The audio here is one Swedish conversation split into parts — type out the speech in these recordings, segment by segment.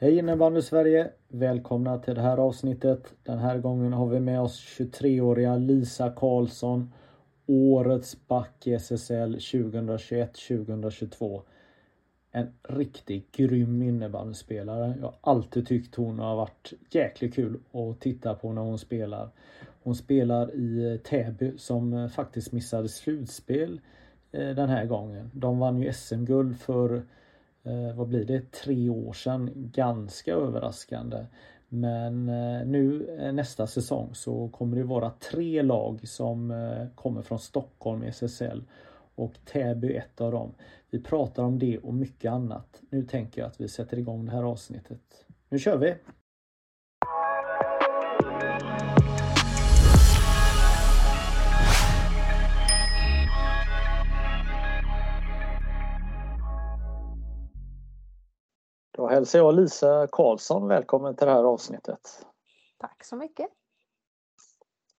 Hej innebandy Sverige, välkomna till det här avsnittet. Den här gången har vi med oss 23-åriga Lisa Karlsson, årets back i SSL 2021-2022. En riktigt grym innebandyspelare. Jag har alltid tyckt hon har varit jäkligt kul att titta på när hon spelar. Hon spelar i Täby som faktiskt missade slutspel den här gången. De vann ju SM-guld för 3 år sedan. Ganska överraskande. Men nu nästa säsong så kommer det vara 3 lag som kommer från Stockholm i SSL. Och Täby är ett av dem. Vi pratar om det och mycket annat. Nu tänker jag att vi sätter igång det här avsnittet. Nu kör vi! Då hälsar jag Lisa Karlsson välkommen till det här avsnittet. Tack så mycket.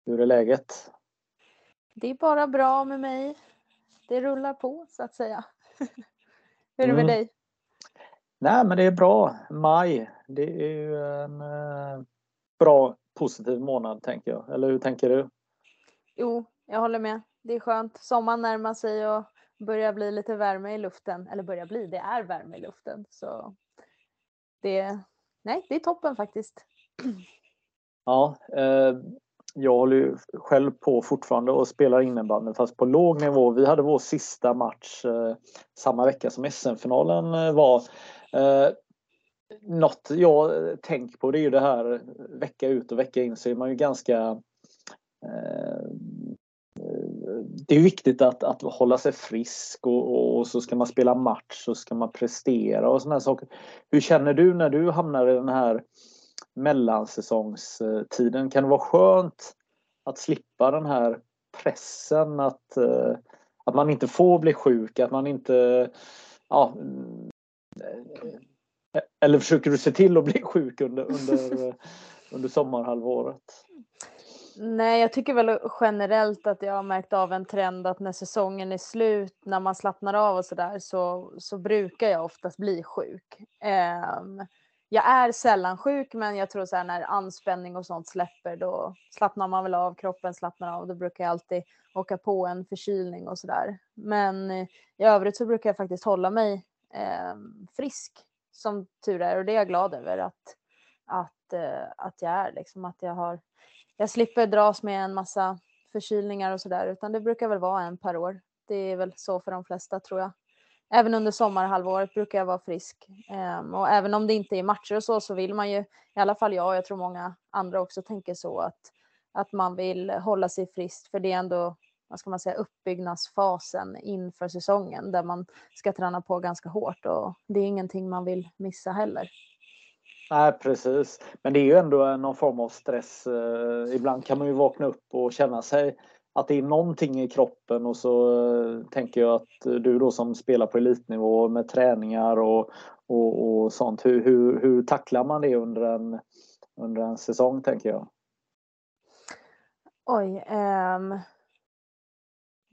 Hur är läget? Det är bara bra med mig. Det rullar på så att säga. Hur är det med dig? Nej, men det är bra. Maj, det är ju en bra positiv månad tänker jag. Eller hur tänker du? Jo, jag håller med. Det är skönt. Sommaren närmar sig och börjar bli lite värme i luften. Eller det är värme i luften. Så det är toppen faktiskt. Ja, jag håller ju själv på fortfarande och spelar innebandy fast på låg nivå. Vi hade vår sista match samma vecka som SM-finalen var. Något jag tänker på det är ju det här vecka ut och vecka in så är man ju ganska... Det är viktigt att hålla sig frisk och så ska man spela match och ska man prestera och såna här saker. Hur känner du när du hamnar i den här mellansäsongstiden? Kan det vara skönt att slippa den här pressen att man inte får bli sjuk, att man inte eller försöker du se till att bli sjuk under sommarhalvåret? Nej, jag tycker väl generellt att jag har märkt av en trend att när säsongen är slut, när man slappnar av och sådär så brukar jag oftast bli sjuk. Jag är sällan sjuk, men jag tror så här när anspänning och sånt släpper då slappnar man väl av, kroppen slappnar av, då brukar jag alltid åka på en förkylning och sådär. Men i övrigt så brukar jag faktiskt hålla mig frisk som tur är och det är jag glad över att jag är liksom att jag har. Jag slipper dras med en massa förkylningar och sådär utan det brukar väl vara en per år. Det är väl så för de flesta tror jag. Även under sommarhalvåret brukar jag vara frisk. Och även om det inte är matcher och så vill man ju, i alla fall jag och jag tror många andra också tänker så att man vill hålla sig frisk för det är ändå, vad ska man säga, uppbyggnadsfasen inför säsongen där man ska träna på ganska hårt och det är ingenting man vill missa heller. Nej, precis. Men det är ju ändå någon form av stress. Ibland kan man ju vakna upp och känna sig att det är någonting i kroppen och så tänker jag att du då som spelar på elitnivå med träningar och sånt. Hur tacklar man det under en säsong tänker jag? Oj,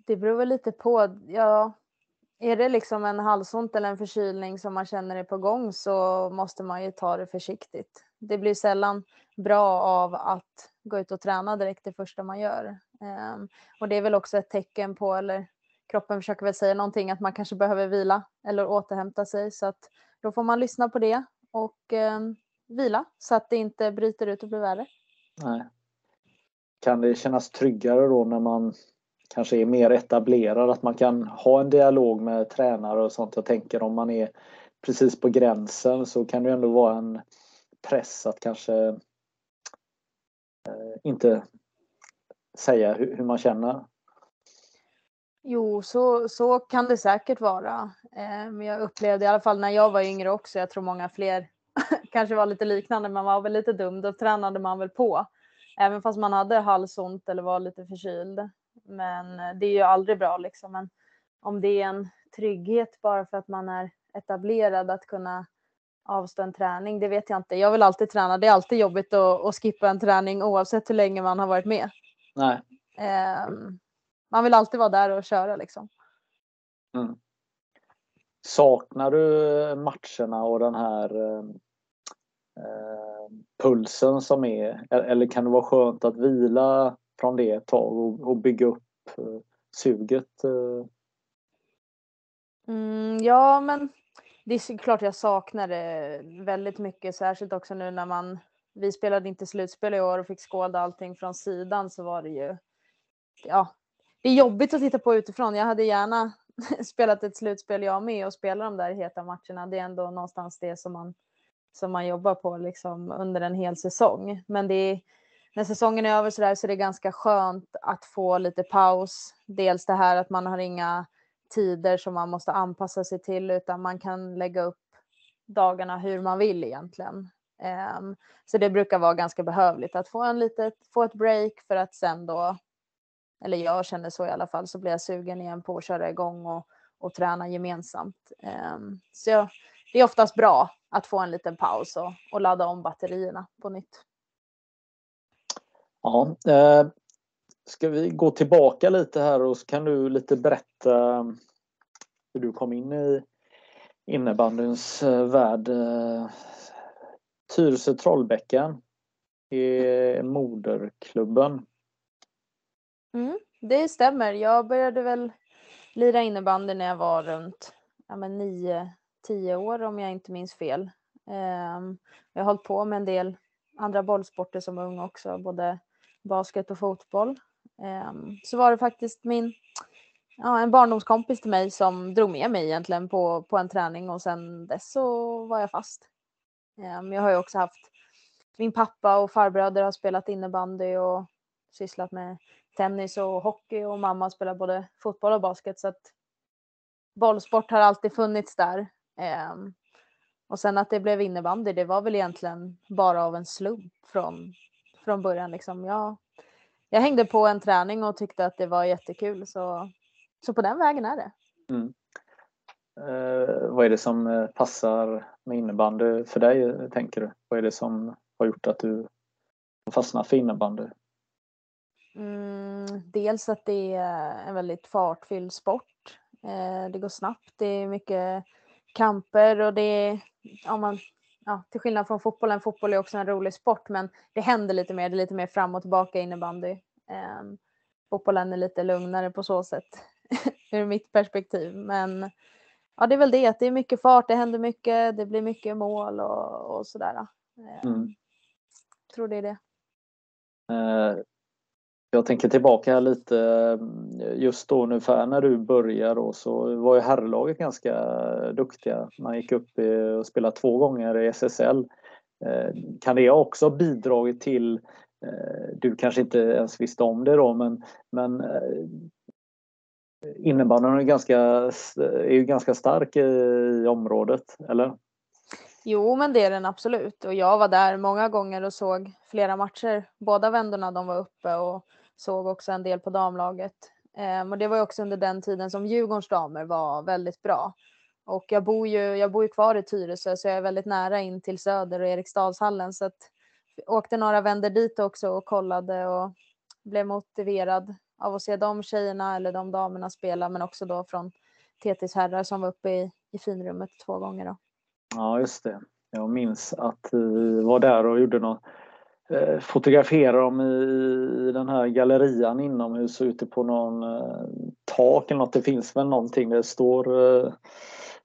det beror väl lite på. Ja. Är det liksom en halsont eller en förkylning som man känner är på gång så måste man ju ta det försiktigt. Det blir sällan bra av att gå ut och träna direkt det första man gör. Och det är väl också ett tecken på, eller kroppen försöker väl säga någonting att man kanske behöver vila eller återhämta sig. Så att då får man lyssna på det och vila så att det inte bryter ut och blir värre. Nej. Kan det kännas tryggare då när man kanske är mer etablerad att man kan ha en dialog med tränare och sånt? Jag tänker om man är precis på gränsen så kan det ändå vara en press att kanske inte säga hur man känner. Jo, så kan det säkert vara. Men jag upplevde i alla fall när jag var yngre också, jag tror många fler kanske var lite liknande, man var väl lite dum, då tränade man väl på. Även fast man hade halsont eller var lite förkyld. Men det är ju aldrig bra liksom. Men om det är en trygghet bara för att man är etablerad att kunna avstå en träning, det vet jag inte. Jag vill alltid träna, det är alltid jobbigt att skippa en träning oavsett hur länge man har varit med. Nej. Man vill alltid vara där och köra liksom. Mm. Saknar du matcherna och den här pulsen som är, eller kan det vara skönt att vila från det ett tag och bygga upp suget? Ja, men det är klart jag saknar det väldigt mycket, särskilt också nu när vi spelade inte slutspel i år och fick skåda allting från sidan, så var det ju, ja, det är jobbigt att titta på utifrån. Jag hade gärna spelat ett slutspel jag med och spela de där heta matcherna. Det är ändå någonstans det som man jobbar på liksom under en hel säsong. Men det är, när säsongen är över så där, så är det ganska skönt att få lite paus. Dels det här att man har inga tider som man måste anpassa sig till, utan man kan lägga upp dagarna hur man vill egentligen. Så det brukar vara ganska behövligt att få ett break för att sen då, eller jag känner så i alla fall, så blir jag sugen igen på att köra igång och träna gemensamt. Så det är oftast bra att få en liten paus och ladda om batterierna på nytt. Ja, ska vi gå tillbaka lite här och så kan du lite berätta hur du kom in i innebandyns värld. Tyresö Trollbäcken är moderklubben. Mm, det stämmer. Jag började väl lira innebandy när jag var runt 9-10 år om jag inte minns fel. Jag har hållit på med en del andra bollsporter som ung också, både basket och fotboll. Så var det faktiskt en barndomskompis till mig som drog med mig egentligen på en träning, och sen dess så var jag fast. Jag har ju också haft, min pappa och farbröder har spelat innebandy och sysslat med tennis och hockey, och mamma spelar både fotboll och basket, så att bollsport har alltid funnits där. Och sen att det blev innebandy, det var väl egentligen bara av en slump från början liksom. Jag hängde på en träning och tyckte att det var jättekul, så på den vägen är det. Mm. Vad är det som passar med innebandy för dig, tänker du? Vad är det som har gjort att du fastnar för innebandy? Dels att det är en väldigt fartfylld sport. Det går snabbt, det är mycket kamper och det är, till skillnad från fotbollen, fotboll är också en rolig sport, men det händer lite mer, det är lite mer fram och tillbaka i innebandy. Fotbollen är lite lugnare på så sätt ur mitt perspektiv, men ja, det är väl det, att det är mycket fart, det händer mycket, det blir mycket mål och sådär. Jag tror det är det. Jag tänker tillbaka här lite, just då ungefär när du började då, så var ju herrlaget ganska duktiga. Man gick upp och spelade 2 gånger i SSL. Kan det också ha bidragit till, du kanske inte ens visste om det då, men innebandyn är ju ganska stark i området, eller? Jo, men det är den absolut. Och jag var där många gånger och såg flera matcher. Båda vändorna de var uppe, och såg också en del på damlaget. Och det var ju också under den tiden som Djurgårdens damer var väldigt bra. Och jag bor ju kvar i Tyresö, så jag är väldigt nära in till Söder och Eriksdalshallen. Så att jag åkte några vänder dit också och kollade och blev motiverad av att se de tjejerna eller de damerna spela. Men också då från Tetis herrar som var uppe i finrummet 2 gånger då. Ja, just det. Jag minns att vi var där och gjorde något, fotograferade dem i den här gallerian inomhus och ute på någon tak eller något. Det finns väl någonting. Det står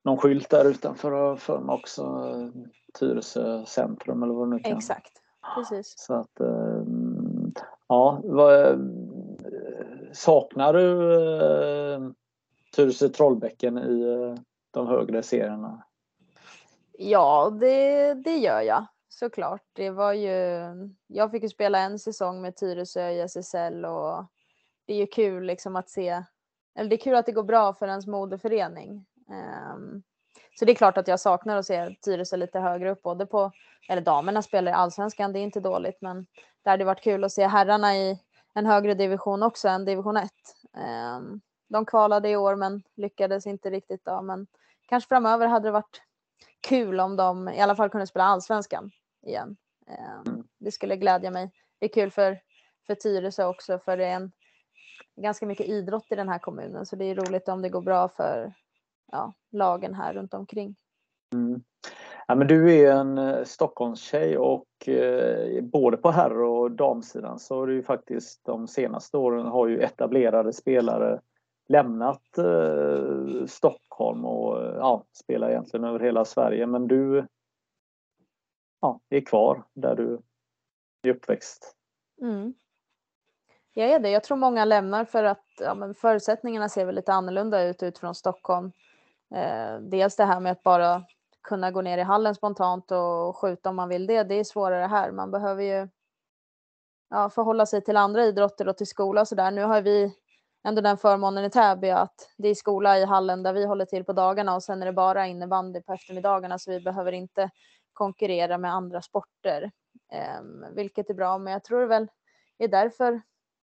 någon skylt där utanför för mig också. Tyresö centrum eller vad det nu kan. Exakt, precis. Så att, saknar du Tyresö Trollbäcken i de högre serierna? Ja, det gör jag såklart. Jag fick ju spela en säsong med Tyresö i SSL, och det är ju kul liksom att se eller det är kul att det går bra för ens moderförening. Så det är klart att jag saknar att se Tyresö lite högre upp, både på, eller damerna spelar i Allsvenskan, det är inte dåligt, men där hade det varit kul att se herrarna i en högre division också än division 1. De kvalade i år men lyckades inte riktigt då, men kanske framöver hade det varit kul om de i alla fall kunde spela Allsvenskan igen. Det skulle glädja mig. Det är kul för Tyresö också, för det är en ganska mycket idrott i den här kommunen, så det är roligt om det går bra för lagen här runt omkring. Mm. Ja, men du är en Stockholmstjej och både på herr- och damsidan så har du ju faktiskt de senaste åren har ju etablerade spelare lämnat Stockholm och spelar egentligen över hela Sverige, men du är kvar där du är uppväxt. Mm. Jag är det. Jag tror många lämnar för att förutsättningarna ser väl lite annorlunda ut från Stockholm. Dels det här med att bara kunna gå ner i hallen spontant och skjuta om man vill det är svårare här. Man behöver ju förhålla sig till andra idrotter och till skola och sådär. Nu har vi ändå den förmånen i Täby att det är skola i hallen där vi håller till på dagarna och sen är det bara innebandy på eftermiddagarna, så vi behöver inte konkurrera med andra sporter. Vilket är bra, men jag tror väl det är därför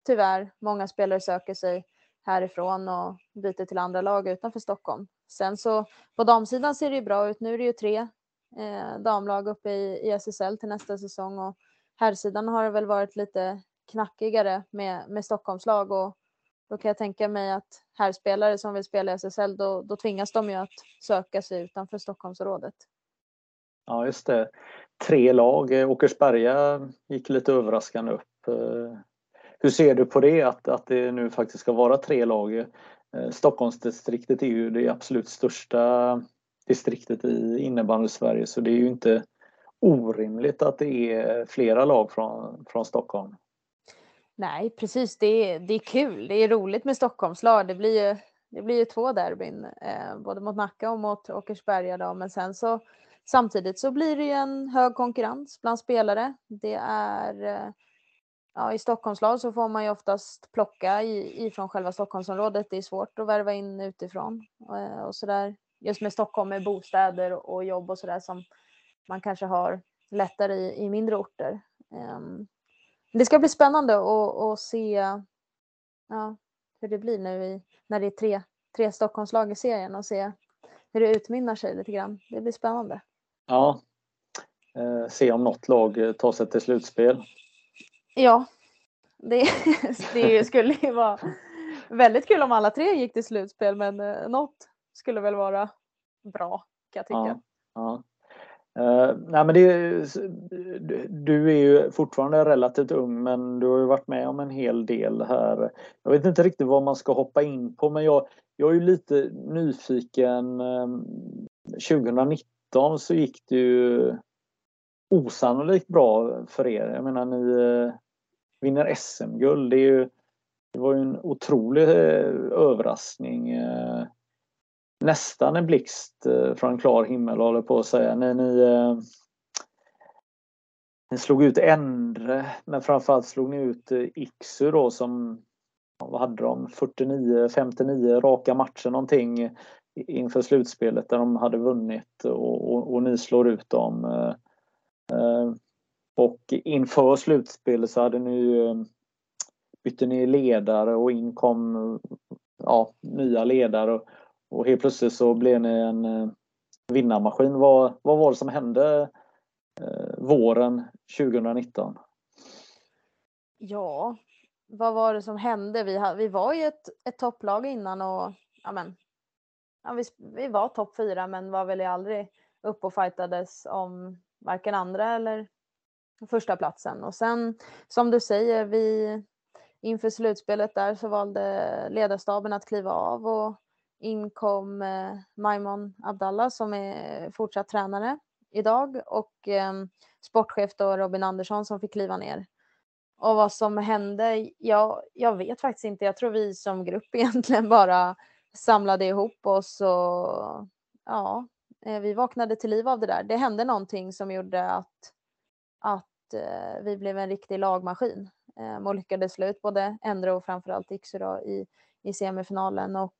tyvärr många spelare söker sig härifrån och byter till andra lag utanför Stockholm. Sen så på damsidan ser det ju bra ut. Nu är det ju 3 damlag uppe i SSL till nästa säsong, och herrsidan har det väl varit lite knackigare med Stockholmslag, och då kan jag tänka mig att herrspelare som vill spela i SSL då tvingas de ju att söka sig utanför Stockholmsrådet. Ja, just det. 3 lag. Åkersberga gick lite överraskande upp. Hur ser du på det att det nu faktiskt ska vara 3 lag? Stockholmsdistriktet är ju det absolut största distriktet i innebandy Sverige, så det är ju inte orimligt att det är flera lag från Stockholm. Nej, precis. Det är kul. Det är roligt med Stockholmslag. Det blir ju 2 derbyn, både mot Nacka och mot Åkersberga då. Men sen så samtidigt så blir det ju en hög konkurrens bland spelare. Det är... i Stockholmslag så får man ju oftast plocka ifrån själva Stockholmsområdet. Det är svårt att värva in utifrån och sådär. Just med Stockholm med bostäder och jobb och sådär som man kanske har lättare i mindre orter. Det ska bli spännande att se hur det blir nu när det är 3 Stockholmslag i serien, och se hur det utmynnar sig lite grann. Det blir spännande. Ja, se om något lag tar sig till slutspel. Ja, det skulle ju vara väldigt kul om alla 3 gick till slutspel, men något skulle väl vara bra, kan jag tycka. Ja. Nej, men du är ju fortfarande relativt ung, men du har ju varit med om en hel del här. Jag vet inte riktigt vad man ska hoppa in på, men jag är ju lite nyfiken. 2019 så gick det ju osannolikt bra för er. Jag menar, ni vinner SM-guld. Det var ju en otrolig överraskning. Nästan en blixt från en klar himmel, håller på att säga. Ni slog ut Ändre, men framförallt slog ni ut IKSU då, som hade de 49-59 raka matcher någonting inför slutspelet där de hade vunnit, och ni slår ut dem. Och inför slutspelet så hade bytte ni ledare och inkom nya ledare, och helt plötsligt så blev ni en vinnarmaskin. Vad var det som hände våren 2019? Ja, vad var det som hände? Vi var ju ett topplag innan, och vi var topp 4, men var väl aldrig upp och fightades om varken andra eller första platsen. Och sen, som du säger, vi inför slutspelet där så valde ledarstaben att kliva av, och inkom Maimon Abdallah, som är fortsatt tränare idag, och sportchef då Robin Andersson, som fick kliva ner. Och vad som hände, jag vet faktiskt inte. Jag tror vi som grupp egentligen bara samlade ihop oss, och vi vaknade till liv av det där. Det hände någonting som gjorde att vi blev en riktig lagmaskin. Och lyckades slå ut både Andro och framförallt IKSU i i semifinalen, och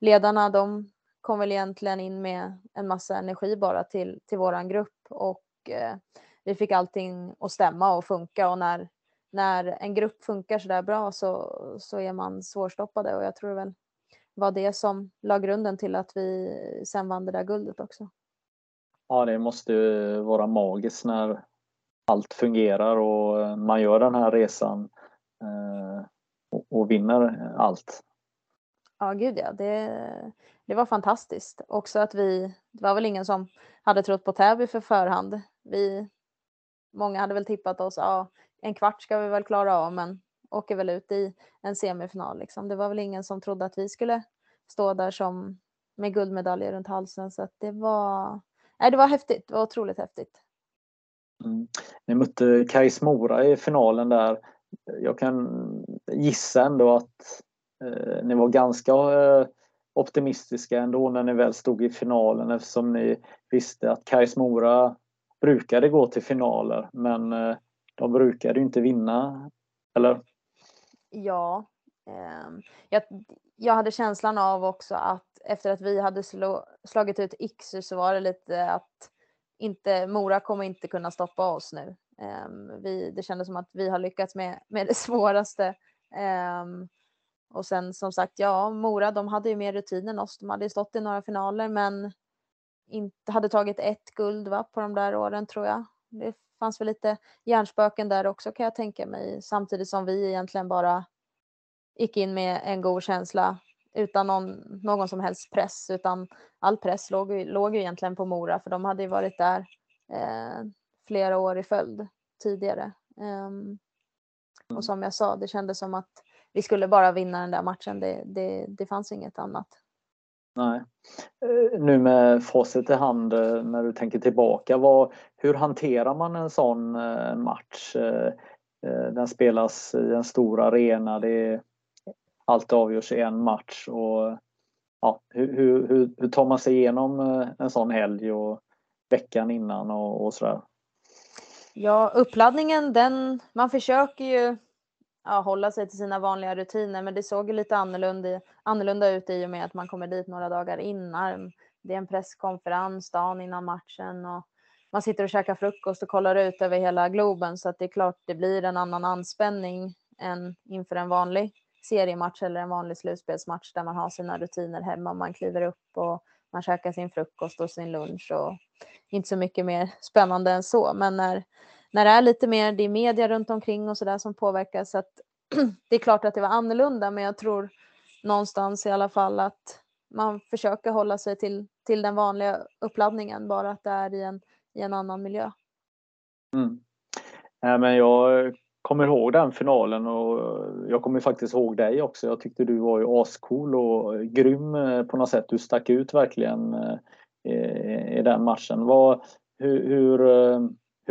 ledarna de kom väl egentligen in med en massa energi bara till våran grupp, och vi fick allting att stämma och funka, och när en grupp funkar så där bra så är man svårstoppade, och jag tror väl var det som la grunden till att vi sen vann det där guldet också. Ja, det måste ju vara magiskt när allt fungerar och man gör den här resan och vinner allt. Ja, gud ja. Det var fantastiskt. Också att det var väl ingen som hade trott på Täby för förhand. Många hade väl tippat oss, ja, en kvart ska vi väl klara av, men åker väl ut i en semifinal liksom. Det var väl ingen som trodde att vi skulle stå där som med guldmedaljer runt halsen, så att det var häftigt, det var otroligt häftigt. Mm. Ni mötte KAIS Mora i finalen där. Jag kan gissa ändå att ni var ganska optimistiska ändå när ni väl stod i finalen, eftersom ni visste att KAIS Mora brukade gå till finaler, men de brukade ju inte vinna, eller? Ja, jag hade känslan av också att efter att vi hade slagit ut IKSU så var det lite att Mora kommer inte kunna stoppa oss nu. Det kändes som att vi har lyckats med det svåraste. Och sen som sagt, ja, Mora de hade ju mer rutin än oss. De hade ju stått i några finaler, men inte hade tagit ett guld på de där åren, tror jag. Det fanns väl lite hjärnspöken där också, kan jag tänka mig. Samtidigt som vi egentligen bara gick in med en god känsla utan någon som helst press, utan all press låg ju egentligen på Mora, för de hade ju varit där flera år i följd tidigare. Och som jag sa, det kändes som att vi skulle bara vinna den där matchen. Det fanns inget annat. Nej. Nu med facit i hand, när du tänker tillbaka, hur hanterar man en sån match? Den spelas i en stor arena, allt avgörs i en match, och ja, hur tar man sig igenom en sån helg och veckan innan och sådär? Ja, uppladdningen, man försöker ju hålla sig till sina vanliga rutiner, men det såg ju lite annorlunda ut i och med att man kommer dit några dagar innan. Det är en presskonferens dagen innan matchen, och man sitter och käkar frukost och kollar ut över hela globen, så att det är klart det blir en annan anspänning än inför en vanlig seriematch eller en vanlig slutspelsmatch, där man har sina rutiner hemma, man kliver upp och man käkar sin frukost och sin lunch, och inte så mycket mer spännande än så. Men när det är lite mer, det är media runt omkring och sådär som påverkas, så att det är klart att det var annorlunda, men jag tror någonstans i alla fall att man försöker hålla sig till den vanliga uppladdningen, bara att det är i en annan miljö. Mm. Men jag kommer ihåg den finalen, och jag kommer faktiskt ihåg dig också. Jag tyckte du var ju ascool och grym på något sätt. Du stack ut verkligen i den matchen. Hur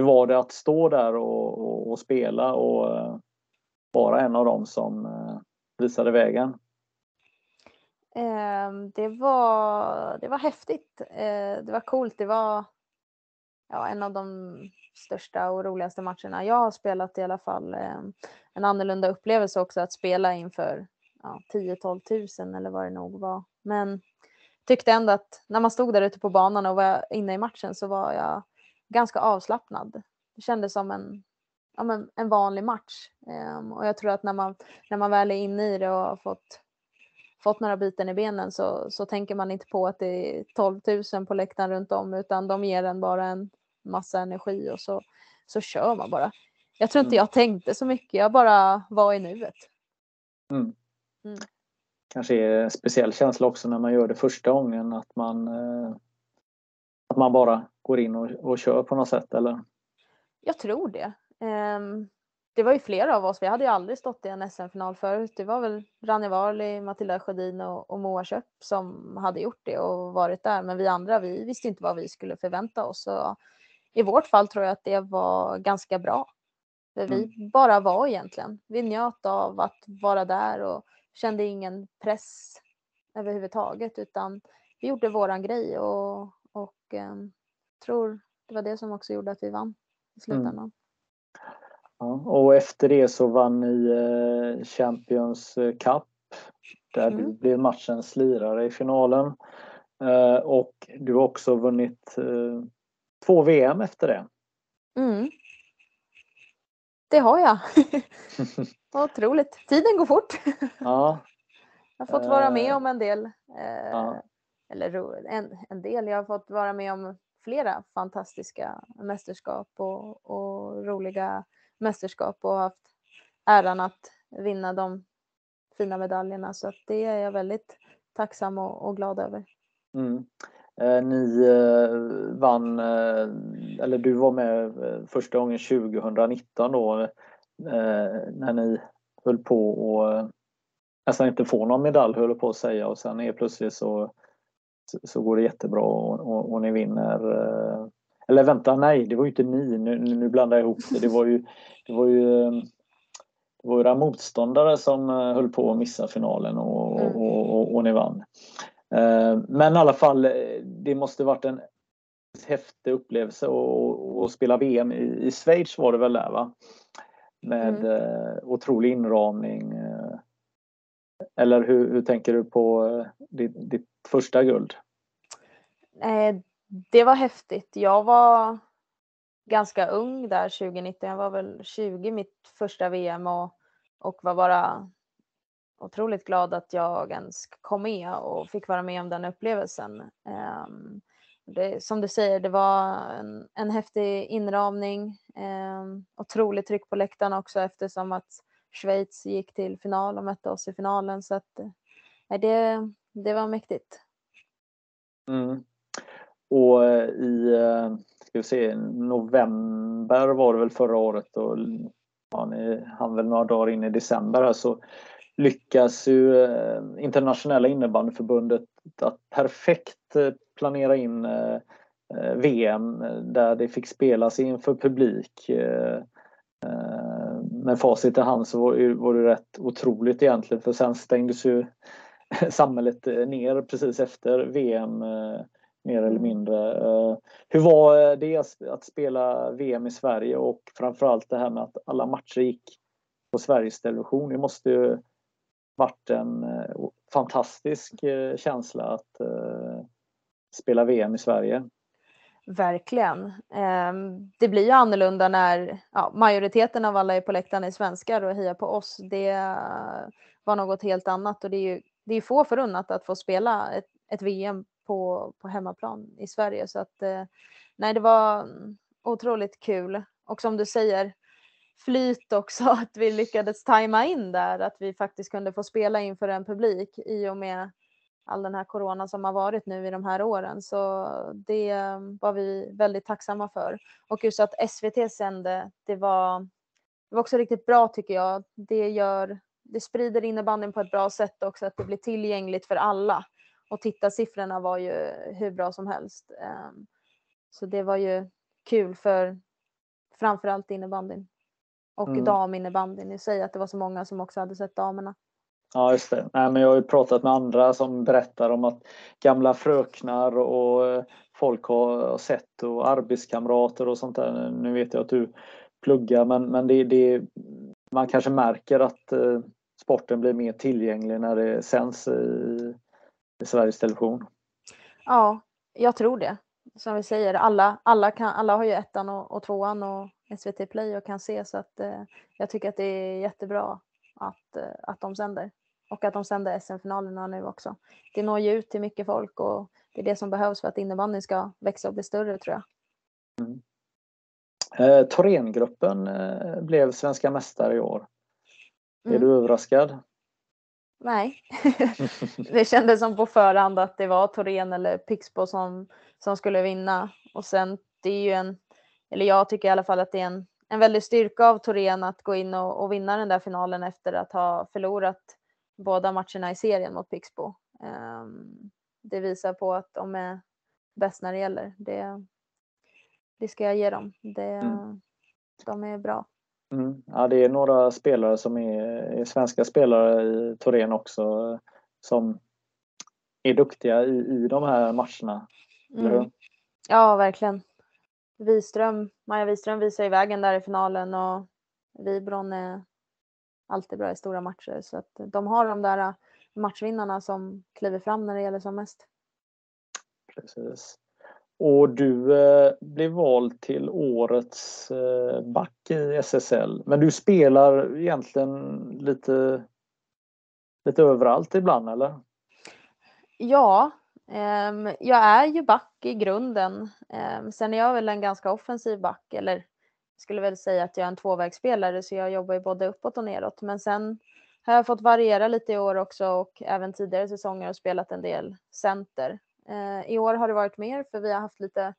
var det att stå där och spela och vara en av dem som visade vägen? Det var häftigt. Det var coolt. Det var en av de största och roligaste matcherna jag har spelat i alla fall. En annorlunda upplevelse också att spela inför 10-12 000 eller vad det nog var. Men tyckte ändå att när man stod där ute på banan och var inne i matchen, så var jag ganska avslappnad. Det kändes som en vanlig match. Och jag tror att när man väl är inne i det och har fått några biten i benen, så tänker man inte på att det är 12 000 på läktaren runt om, utan de ger en bara en massa energi, och så kör man bara. Jag tror inte jag tänkte så mycket, jag bara var i nuet. Mm. Mm. Kanske är en speciell känsla också när man gör det första gången, att man bara går in och kör på något sätt, eller? Jag tror det. Det var ju flera av oss, vi hade ju aldrig stått i en SM-final förut. Det var väl Rani Vali, Matilda Sjödin och Moa Köp som hade gjort det och varit där. Men vi andra, vi visste inte vad vi skulle förvänta oss. Så i vårt fall tror jag att det var ganska bra. För vi bara var egentligen. Vi njöt av att vara där och kände ingen press överhuvudtaget. Utan vi gjorde våran grej, och tror det var det som också gjorde att vi vann i slutändan. Mm. Ja, och efter det så vann ni Champions Cup där du blev matchens lirare i finalen. Och du har också vunnit 2 VM efter det. Mm. Det har jag. Otroligt. Tiden går fort. Ja. Jag har fått vara med om en del. Ja. Eller en del. Jag har fått vara med om flera fantastiska mästerskap och roliga mästerskap och haft äran att vinna de fina medaljerna. Så att det är jag väldigt tacksam och glad över. Mm. Ni vann, eller du var med första gången 2019 då, när ni höll på och nästan inte få någon medalj, höll på att säga, och sen är plötsligt så går det jättebra och ni vinner. Eller vänta, nej, det var ju inte ni, nu blandar jag ihop det. Det var våra motståndare som höll på att missa finalen och ni vann. Men i alla fall, det måste varit en häftig upplevelse att spela VM i Schweiz, var det väl där, va? Med otrolig inramning. Eller hur tänker du på ditt första guld? Det var häftigt. Jag var ganska ung där 2019. Jag var väl 20 mitt första VM och var bara otroligt glad att jag ens kom med och fick vara med om den upplevelsen. Det, som du säger, det var en häftig inramning. Otroligt tryck på läktaren också, eftersom att Schweiz gick till final och mötte oss i finalen. Så att, det var mäktigt. Mm. Och i november var det väl förra året, och ni hann väl några dagar in i december här, så lyckas ju internationella innebandyförbundet att perfekt planera in VM där det fick spelas inför publik. Men facit i hand så var det rätt otroligt egentligen, för sen stängdes ju samhället ner precis efter VM mer eller mindre. Hur var det att spela VM i Sverige, och framförallt det här med att alla matcher gick på Sveriges Television? Det måste ju varit en fantastisk känsla att spela VM i Sverige. Verkligen. Det blir ju annorlunda när majoriteten av alla är på läktaren är svenskar och hejar på oss. Det var något helt annat, och det är få förunnat att få spela ett VM på hemmaplan i Sverige. Så att nej, det var otroligt kul. Och som du säger, flyt också att vi lyckades tajma in där, att vi faktiskt kunde få spela inför en publik i och med all den här corona som har varit nu i de här åren. Så det var vi väldigt tacksamma för. Och just att SVT sände, det var också riktigt bra, tycker jag. Det sprider innebandyn på ett bra sätt också, att det blir tillgängligt för alla. Och tittarsiffrorna var ju hur bra som helst. Så det var ju kul för framförallt innebandyn. Och daminnebandyn i sig, att det var så många som också hade sett damerna. Ja, just det. Nej, men jag har ju pratat med andra som berättar om att gamla fröknar och folk har sett, och arbetskamrater och sånt där. Nu vet jag att du pluggar, men det man kanske märker att sporten blir mer tillgänglig när det sänds i Sveriges Television. Ja, jag tror det. Som vi säger, alla har ju ettan och tvåan och SVT Play och kan se, så att jag tycker att det är jättebra att de sänder. Och att de sänder SM-finalerna nu också. Det når ju ut till mycket folk, och det är det som behövs för att innebandyn ska växa och bli större, tror jag. Mm. Torén-gruppen blev svenska mästare i år. Är du överraskad? Nej, det kändes som på förhand att det var Torén eller Pixbo som skulle vinna. Och sen, det är ju eller jag tycker i alla fall att det är en väldig styrka av Torén att gå in och vinna den där finalen efter att ha förlorat båda matcherna i serien mot Pixbo. Det visar på att de är bäst när det gäller. Det ska jag ge dem. De är bra. Mm. Ja, det är några spelare som är svenska spelare i Torén också, som är duktiga i de här matcherna. Mm. Ja, verkligen. Maja Viström visar i vägen där i finalen, och Vibron är alltid bra i stora matcher. Så att de har de där matchvinnarna som kliver fram när det gäller som mest. Precis. Och du blev vald till årets back i SSL. Men du spelar egentligen lite överallt ibland, eller? Ja, jag är ju back i grunden. Sen är jag väl en ganska offensiv back. Eller skulle väl säga att jag är en tvåvägsspelare, så jag jobbar ju både uppåt och neråt. Men sen har jag fått variera lite i år också, och även tidigare säsonger har spelat en del center. I år har det varit mer, för vi har haft lite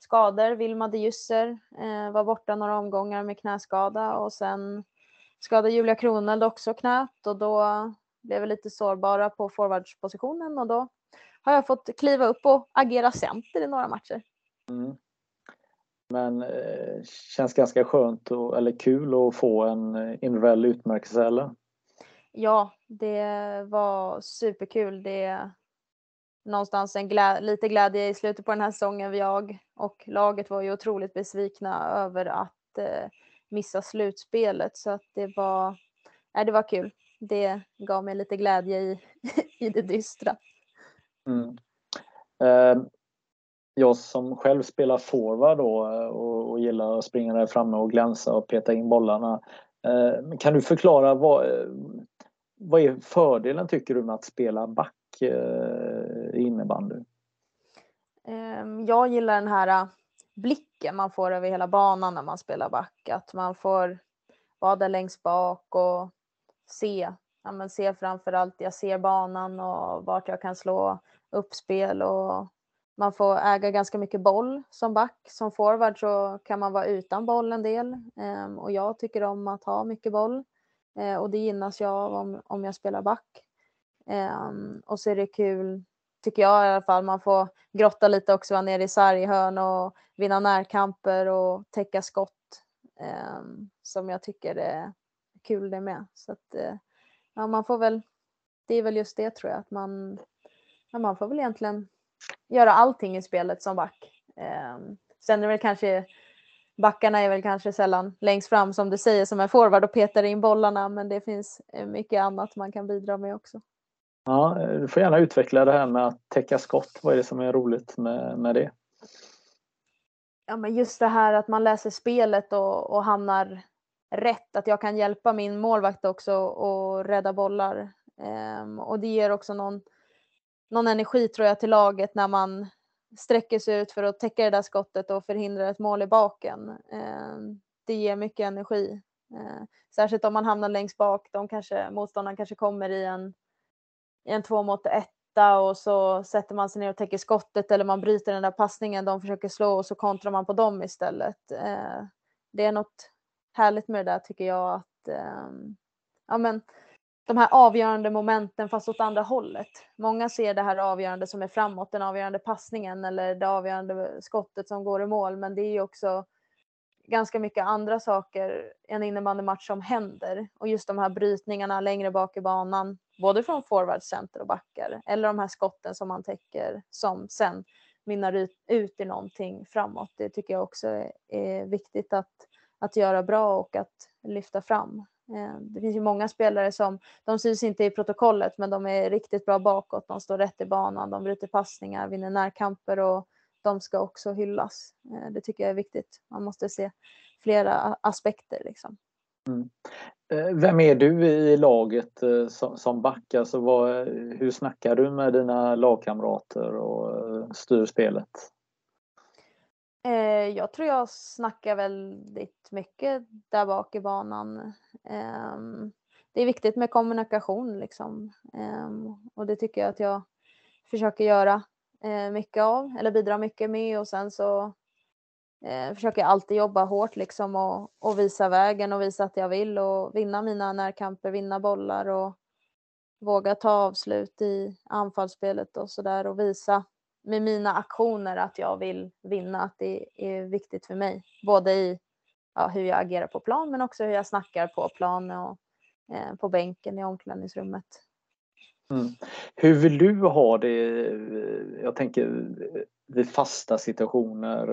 skador. Vilma Dejusser var borta några omgångar med knäskada, och sen skadade Julia Kronald också knät, och då blev vi lite sårbara på forwardspositionen, och då har jag fått kliva upp och agera center i några matcher. Mm. Men känns ganska skönt eller kul att få en individuell utmärkelse, eller? Ja, det var superkul. Det någonstans en lite glädje i slutet på den här säsongen. Jag och laget var ju otroligt besvikna över att missa slutspelet, så att det var kul. Det gav mig lite glädje i det dystra. Mm. Jag som själv spelar forward då, och gillar att springa där framme och glänsa och peta in bollarna. Kan du förklara vad är fördelen, tycker du, med att spela back i innebandy? Jag gillar den här blicken man får över hela banan när man spelar back. Att man får vara där längst bak och se framförallt. Jag ser banan och vart jag kan slå uppspel, och man får äga ganska mycket boll som back. Som forward så kan man vara utan boll en del, och jag tycker om att ha mycket boll, och det gynnas jag av om jag spelar back. Och så är det kul, tycker jag i alla fall, man får grotta lite också, vara nere i sarghörn och vinna närkamper och täcka skott, som jag tycker är kul det med. Så att, ja, man får väl, det är väl just det, tror jag, att man får väl egentligen göra allting i spelet som back. Sen är det väl kanske, backarna är väl kanske sällan längst fram, som du säger, som en forward och petar in bollarna, men det finns mycket annat man kan bidra med också. Ja, du får gärna utveckla det här med att täcka skott. Vad är det som är roligt med det? Ja, men just det här att man läser spelet och hamnar rätt. Att jag kan hjälpa min målvakt också och rädda bollar. Och det ger också någon energi, tror jag, till laget när man sträcker sig ut för att täcka det där skottet och förhindra ett mål i baken. Det ger mycket energi. Särskilt om man hamnar längst bak. Motståndaren kanske kommer i en 2-mot-1, och så sätter man sig ner och täcker skottet, eller man bryter den där passningen de försöker slå, och så kontrar man på dem istället. Det är något härligt med det där, tycker jag, att ja, men de här avgörande momenten fast åt andra hållet. Många ser det här avgörande som är framåt, den avgörande passningen eller det avgörande skottet som går i mål, men det är ju också ganska mycket andra saker än innebandymatch som händer, och just de här brytningarna längre bak i banan, både från forward, center och backar, eller de här skotten som man täcker som sen mynnar ut i någonting framåt. Det tycker jag också är viktigt att göra bra och att lyfta fram. Det finns ju många spelare som, de syns inte i protokollet, men de är riktigt bra bakåt, de står rätt i banan, de bryter passningar, vinner närkamper, och de ska också hyllas. Det tycker jag är viktigt. Man måste se flera aspekter liksom. Mm. Vem är du i laget som back? Alltså, hur snackar du med dina lagkamrater och styr spelet? Jag tror jag snackar väldigt mycket där bak i banan. Det är viktigt med kommunikation liksom. Och det tycker jag att jag försöker göra mycket av, eller bidra mycket med, och sen så försöker jag alltid jobba hårt liksom, och visa vägen och visa att jag vill, och vinna mina närkamper, vinna bollar och våga ta avslut i anfallsspelet och sådär, och visa med mina aktioner att jag vill vinna, att det är viktigt för mig, både i hur jag agerar på plan, men också hur jag snackar på plan och på bänken i omklädningsrummet. Mm. Hur vill du ha det? Jag tänker vid fasta situationer,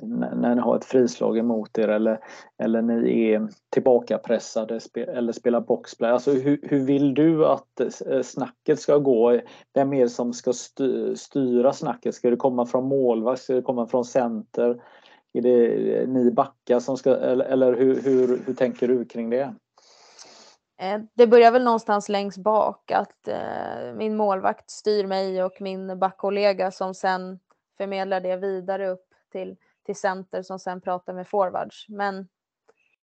när ni har ett frislag emot er eller ni är tillbakapressade eller spelar boxplay? Alltså hur vill du att snacket ska gå? Vem är det som ska styra snacket? Ska det komma från målvakt? Ska det komma från center? Är det ni backar som ska, eller hur tänker du kring det? Det börjar väl någonstans längst bak, att min målvakt styr mig och min backkollega som sen förmedlar det vidare upp till center som sen pratar med forwards. Men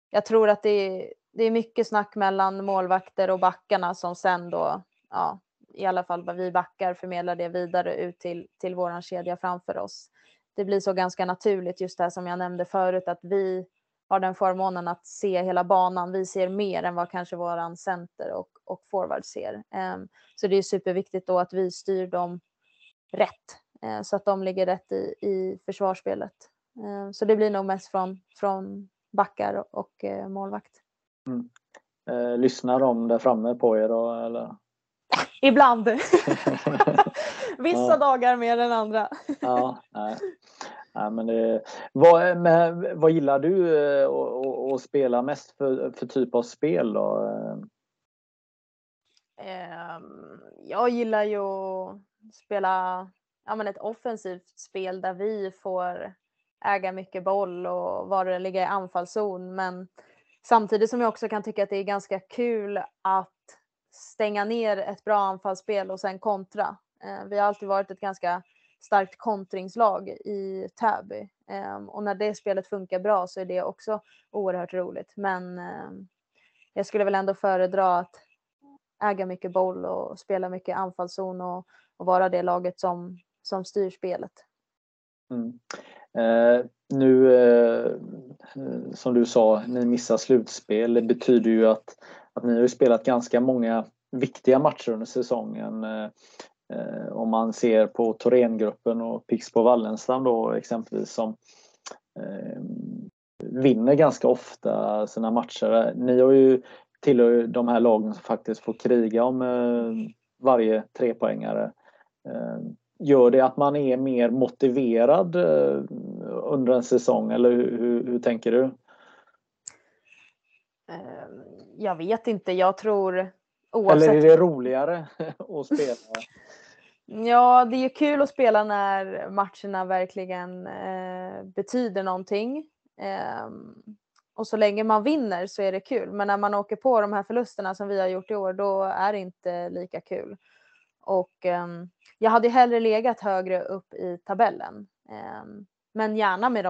jag tror att det är mycket snack mellan målvakter och backarna som sen då, ja, i alla fall vad vi backar förmedlar det vidare ut till våran kedja framför oss. Det blir så ganska naturligt, just det här som jag nämnde förut, att vi har den förmånen att se hela banan. Vi ser mer än vad kanske våran center och forward ser. Så det är superviktigt då att vi styr dem rätt, så att de ligger rätt i försvarsspelet. Så det blir nog mest från backar och målvakt. Mm. Lyssnar de där framme på er då, eller? Ibland. Vissa dagar mer än andra. Ja, nej. Ja, men vad gillar du att spela mest för typ av spel då? Jag gillar ju att spela ett offensivt spel där vi får äga mycket boll och vara ligga i anfallszon. Men samtidigt som jag också kan tycka att det är ganska kul att stänga ner ett bra anfallsspel och sen kontra. Vi har alltid varit ett ganska starkt kontringslag i Täby. Och när det spelet funkar bra så är det också oerhört roligt. Men jag skulle väl ändå föredra att äga mycket boll och spela mycket anfallszon och vara det laget som styr spelet. Mm. Nu som du sa, ni missar slutspel. Det betyder ju att ni har spelat ganska många viktiga matcher under säsongen. Om man ser på Torén-gruppen och Pixbo Wallenstam då exempelvis, som vinner ganska ofta sina matcher. Ni har ju tillhör de här lagen som faktiskt får kriga om varje trepoängare. Gör det att man är mer motiverad under en säsong, eller hur tänker du? Jag vet inte, jag tror oavsett... Eller är det roligare att spela? Ja, det är ju kul att spela när matcherna verkligen betyder någonting. Och så länge man vinner så är det kul. Men när man åker på de här förlusterna som vi har gjort i år, då är det inte lika kul. Och jag hade hellre legat högre upp i tabellen. Men gärna med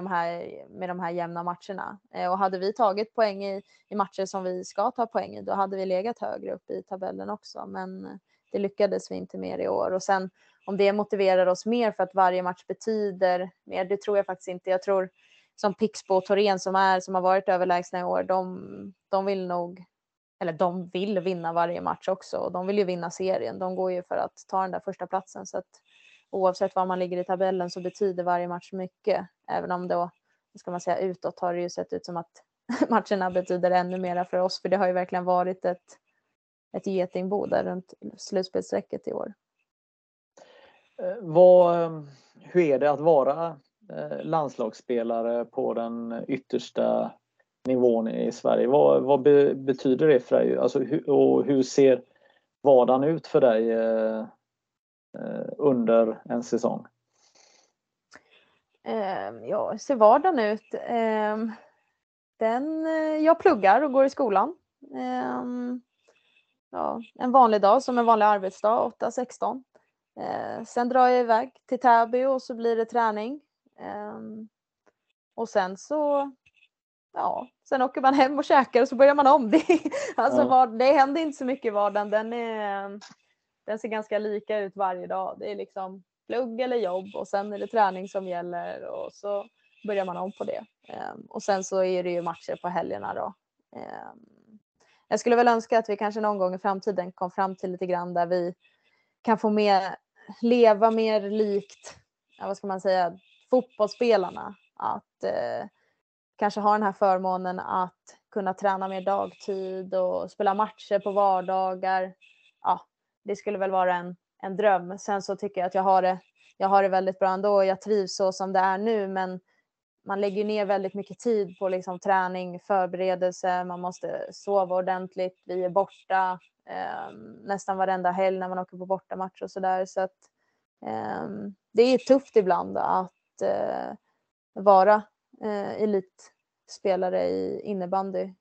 de här jämna matcherna. Och hade vi tagit poäng i matcher som vi ska ta poäng i, då hade vi legat högre upp i tabellen också. Men det lyckades vi inte mer i år. Och sen om det motiverar oss mer för att varje match betyder mer, det tror jag faktiskt inte. Jag tror som Pixbo och Torén som har varit överlägsna i år, de vill nog, eller de vill vinna varje match också. Och de vill ju vinna serien. De går ju för att ta den där första platsen, så att oavsett var man ligger i tabellen så betyder varje match mycket. Även om då, ska man säga, utåt har det ju sett ut som att matcherna betyder ännu mer för oss. För det har ju verkligen varit ett getingbo där runt slutspelsstrecket i år. Hur är det att vara landslagsspelare på den yttersta nivån i Sverige? Vad betyder det för dig? Alltså, hur ser vardagen ut för dig under en säsong? Ja, ser vardagen ut? Jag pluggar och går i skolan. En vanlig dag som en vanlig arbetsdag, 8-16. Sen drar jag iväg till Täby och så blir det träning. Och sen så... Ja, sen åker man hem och käkar och så börjar man om det. Alltså det händer inte så mycket i vardagen. Den ser ganska lika ut varje dag. Det är liksom plugg eller jobb och sen är det träning som gäller och så börjar man om på det. Och sen så är det ju matcher på helgerna då. Jag skulle väl önska att vi kanske någon gång i framtiden kom fram till lite grann där vi kan få med, leva mer likt, fotbollsspelarna. Att kanske ha den här förmånen att kunna träna mer dagtid och spela matcher på vardagar. Ja, det skulle väl vara en dröm. Sen så tycker jag att jag har det väldigt bra ändå. Jag trivs så som det är nu, men man lägger ner väldigt mycket tid på liksom träning, förberedelse, man måste sova ordentligt, vi är borta nästan varenda helg när man åker på bortamatch och sådär. Så att det är tufft ibland att vara elitspelare i innebandy.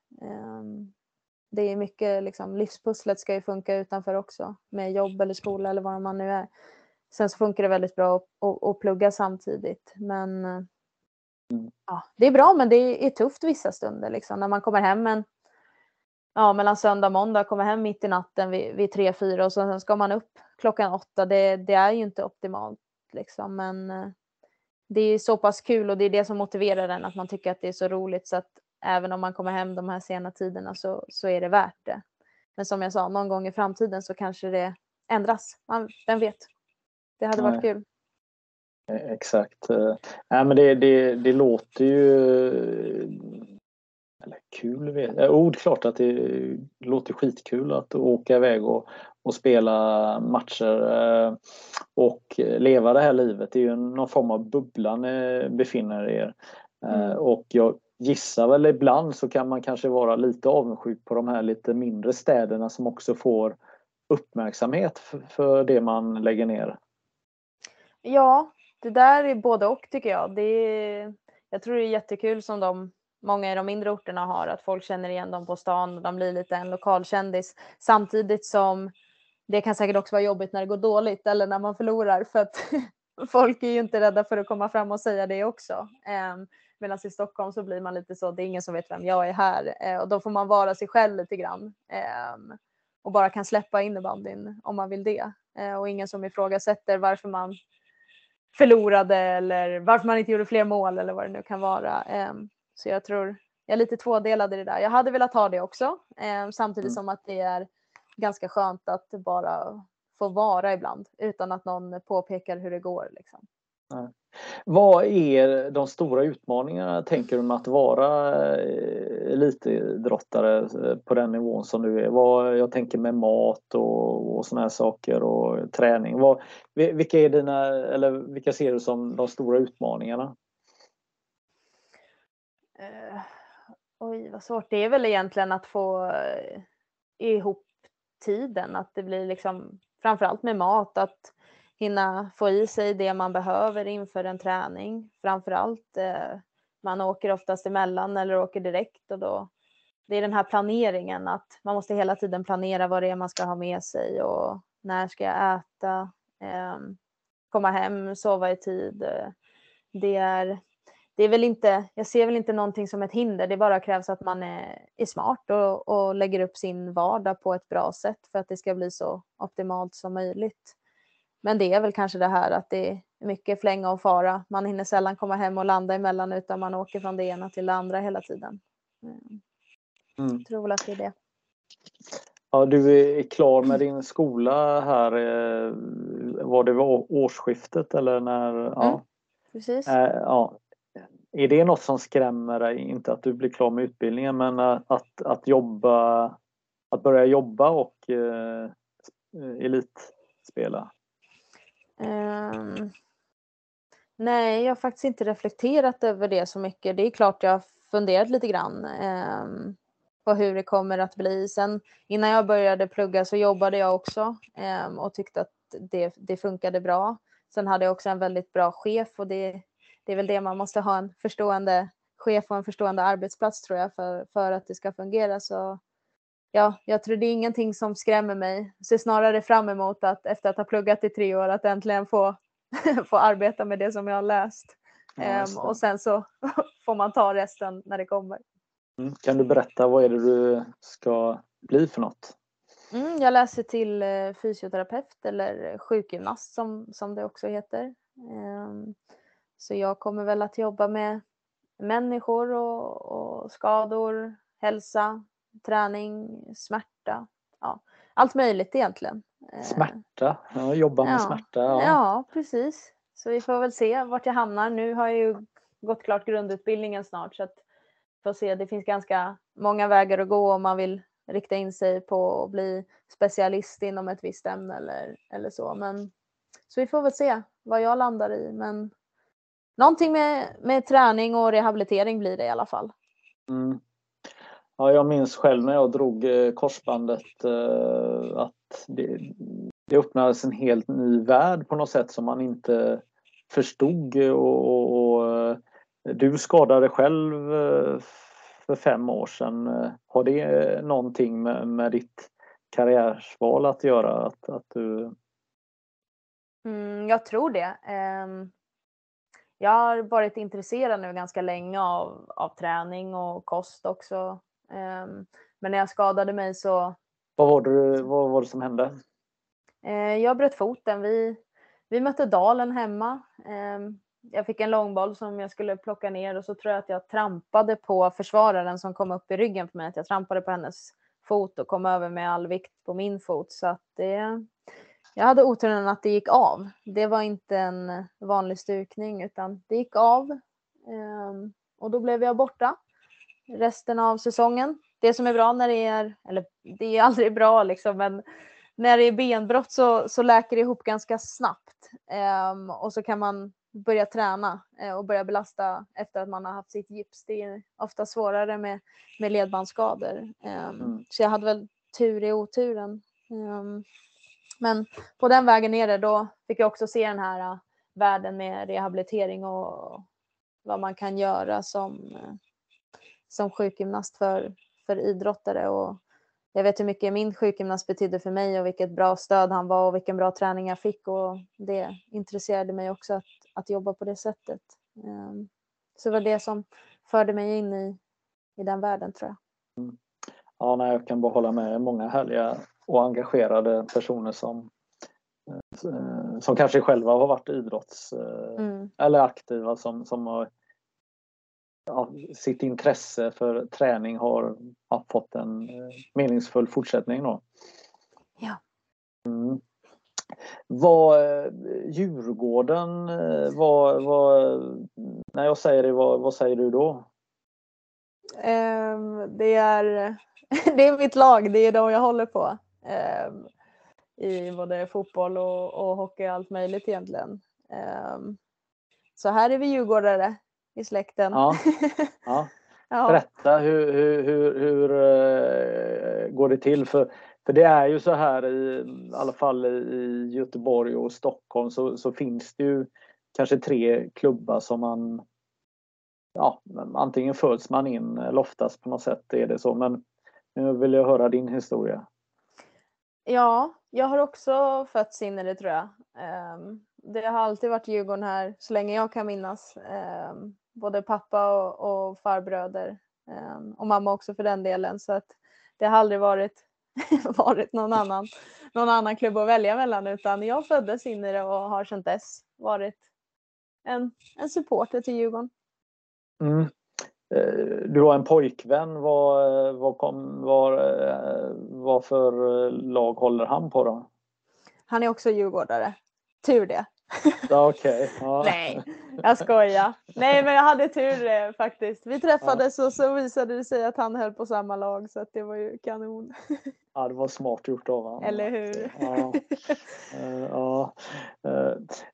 Det är mycket liksom, livspusslet ska ju funka utanför också, med jobb eller skola eller vad man nu är. Sen så funkar det väldigt bra att plugga samtidigt, men ja, det är bra, men det är tufft vissa stunder liksom. När man kommer hem mellan söndag och måndag, kommer hem mitt i natten vid 3-4 och sen ska man upp klockan 8. Det är ju inte optimalt liksom, men det är så pass kul och det är det som motiverar den, att man tycker att det är så roligt, så att även om man kommer hem de här sena tiderna så är det värt det. Men som jag sa, någon gång i framtiden så kanske det ändras. Vem vet? Det hade varit kul. Exakt. Nej, men det låter ju klart att det låter skitkul att åka iväg och spela matcher och leva det här livet. Det är ju någon form av bubbla ni befinner er. Och jag gissar väl ibland så kan man kanske vara lite avundsjuk på de här lite mindre städerna som också får uppmärksamhet för det man lägger ner. Ja, det där är både och tycker jag. Jag tror det är jättekul som många i de mindre orterna har, att folk känner igen dem på stan och de blir lite en lokalkändis. Samtidigt som det kan säkert också vara jobbigt när det går dåligt eller när man förlorar, för att folk är ju inte rädda för att komma fram och säga det också. Medan i Stockholm så blir man lite så, det är ingen som vet vem jag är här. Och då får man vara sig själv lite grann. Och bara kan släppa innebandyn om man vill det. Och ingen som ifrågasätter varför man förlorade eller varför man inte gjorde fler mål eller vad det nu kan vara. Så jag tror, jag är lite tvådelad i det där. Jag hade velat ha det också. Samtidigt som att det är ganska skönt att bara få vara ibland utan att någon påpekar hur det går liksom. Ja. Vad är de stora utmaningarna, tänker du, med att vara elitidrottare på den nivån som du är? Jag tänker med mat och såna här saker och träning. Vilka ser du som de stora utmaningarna? Oj, vad svårt. Det är väl egentligen att få ihop tiden, att det blir liksom framförallt med mat, att hinna få i sig det man behöver inför en träning. Framförallt, man åker oftast emellan eller åker direkt. Och då, det är den här planeringen, att man måste hela tiden planera vad det är man ska ha med sig. Och när ska jag äta? Komma hem, sova i tid. Det är väl inte, jag ser väl inte någonting som ett hinder. Det bara krävs att man är smart och lägger upp sin vardag på ett bra sätt för att det ska bli så optimalt som möjligt. Men det är väl kanske det här att det är mycket flänga och fara. Man hinner sällan komma hem och landa emellan, utan man åker från det ena till det andra hela tiden. Jag tror väl att det är det. Ja, du är klar med din skola här. Var det årsskiftet eller när? Ja, precis. Ja. Är det något som skrämmer dig? Inte att du blir klar med utbildningen, men att börja jobba och elitspela? Nej, jag har faktiskt inte reflekterat över det så mycket. Det är klart jag har funderat lite grann på hur det kommer att bli. Sen innan jag började plugga så jobbade jag också och tyckte att det funkade bra. Sen hade jag också en väldigt bra chef, och det är väl det, man måste ha en förstående chef och en förstående arbetsplats tror jag för att det ska fungera. Så ja, jag tror det är ingenting som skrämmer mig. Så snarare fram emot att efter att ha pluggat i 3 år att äntligen få arbeta med det som jag har läst. Och sen så får man ta resten när det kommer. Kan du berätta, vad är det du ska bli för något? Jag läser till fysioterapeut eller sjukgymnast som det också heter. Så jag kommer väl att jobba med människor och skador, hälsa, träning, smärta. Ja, allt möjligt egentligen. Smärta? Ja, jobba med smärta. Ja, precis. Så vi får väl se vart jag hamnar. Nu har jag ju gått klart grundutbildningen snart, så att får se. Det finns ganska många vägar att gå om man vill rikta in sig på att bli specialist inom ett visst ämne eller så. Men, så vi får väl se vad jag landar i. Men någonting med träning och rehabilitering blir det i alla fall. Mm. Ja, jag minns själv när jag drog korsbandet att det öppnades en helt ny värld på något sätt som man inte förstod. Och du skadade själv för 5 år sedan. Har det någonting med ditt karriärsval att göra? Att du... jag tror det. Jag har varit intresserad nu ganska länge av träning och kost också. Men när jag skadade mig så... Vad var det som hände? Jag bröt foten. Vi mötte Dalen hemma. Jag fick en långboll som jag skulle plocka ner. Och så tror jag att jag trampade på försvararen som kom upp i ryggen för mig. Att jag trampade på hennes fot och kom över med all vikt på min fot. Så att det... Jag hade oturen att det gick av. Det var inte en vanlig stukning utan det gick av. Och då blev jag borta resten av säsongen. Det som är bra när det är... Eller det är aldrig bra liksom, men när det är benbrott så läker det ihop ganska snabbt. Och så kan man börja träna och börja belasta efter att man har haft sitt gips. Det är ofta svårare med ledbandsskador. Så jag hade väl tur i oturen. Men på den vägen nere då fick jag också se den här världen med rehabilitering och vad man kan göra som sjukgymnast för idrottare. Och jag vet hur mycket min sjukgymnast betydde för mig och vilket bra stöd han var och vilken bra träning jag fick. Och det intresserade mig också att jobba på det sättet. Så det var det som förde mig in i den världen, tror jag. Mm. Ja, nej, jag kan bara hålla med. Många härliga och engagerade personer som kanske själva har varit eller aktiva som har sitt intresse för träning har fått en meningsfull fortsättning då. Ja. Mm. Djurgården när jag säger det, vad säger du då? Det är mitt lag, det är de jag håller på. I både fotboll och hockey och allt möjligt egentligen. Så här är vi djurgårdare i släkten. Ja. Ja. Berätta, hur går det till? För det är ju så här, i alla fall i Göteborg och Stockholm så finns det ju kanske 3 klubbar som man... Ja, antingen föds man in eller oftast på något sätt är det så. Men nu vill jag höra din historia. Ja, jag har också fötts in i det, tror jag. Det har alltid varit Djurgården här så länge jag kan minnas. Både pappa och farbröder. Och mamma också för den delen. Så att det har aldrig varit någon annan klubb att välja mellan. Utan jag föddes in i det och har sedan dess varit en supporter till Djurgården. Mm. Du har en pojkvän. Vad för lag håller han på då? Han är också djurgårdare. Tur det. Okej. Ja. Nej, jag skojar. Nej, men jag hade tur faktiskt. Vi träffades och så visade det sig att han höll på samma lag. Så att det var ju kanon. Ja, det var smart gjort av honom. Eller hur? Ja.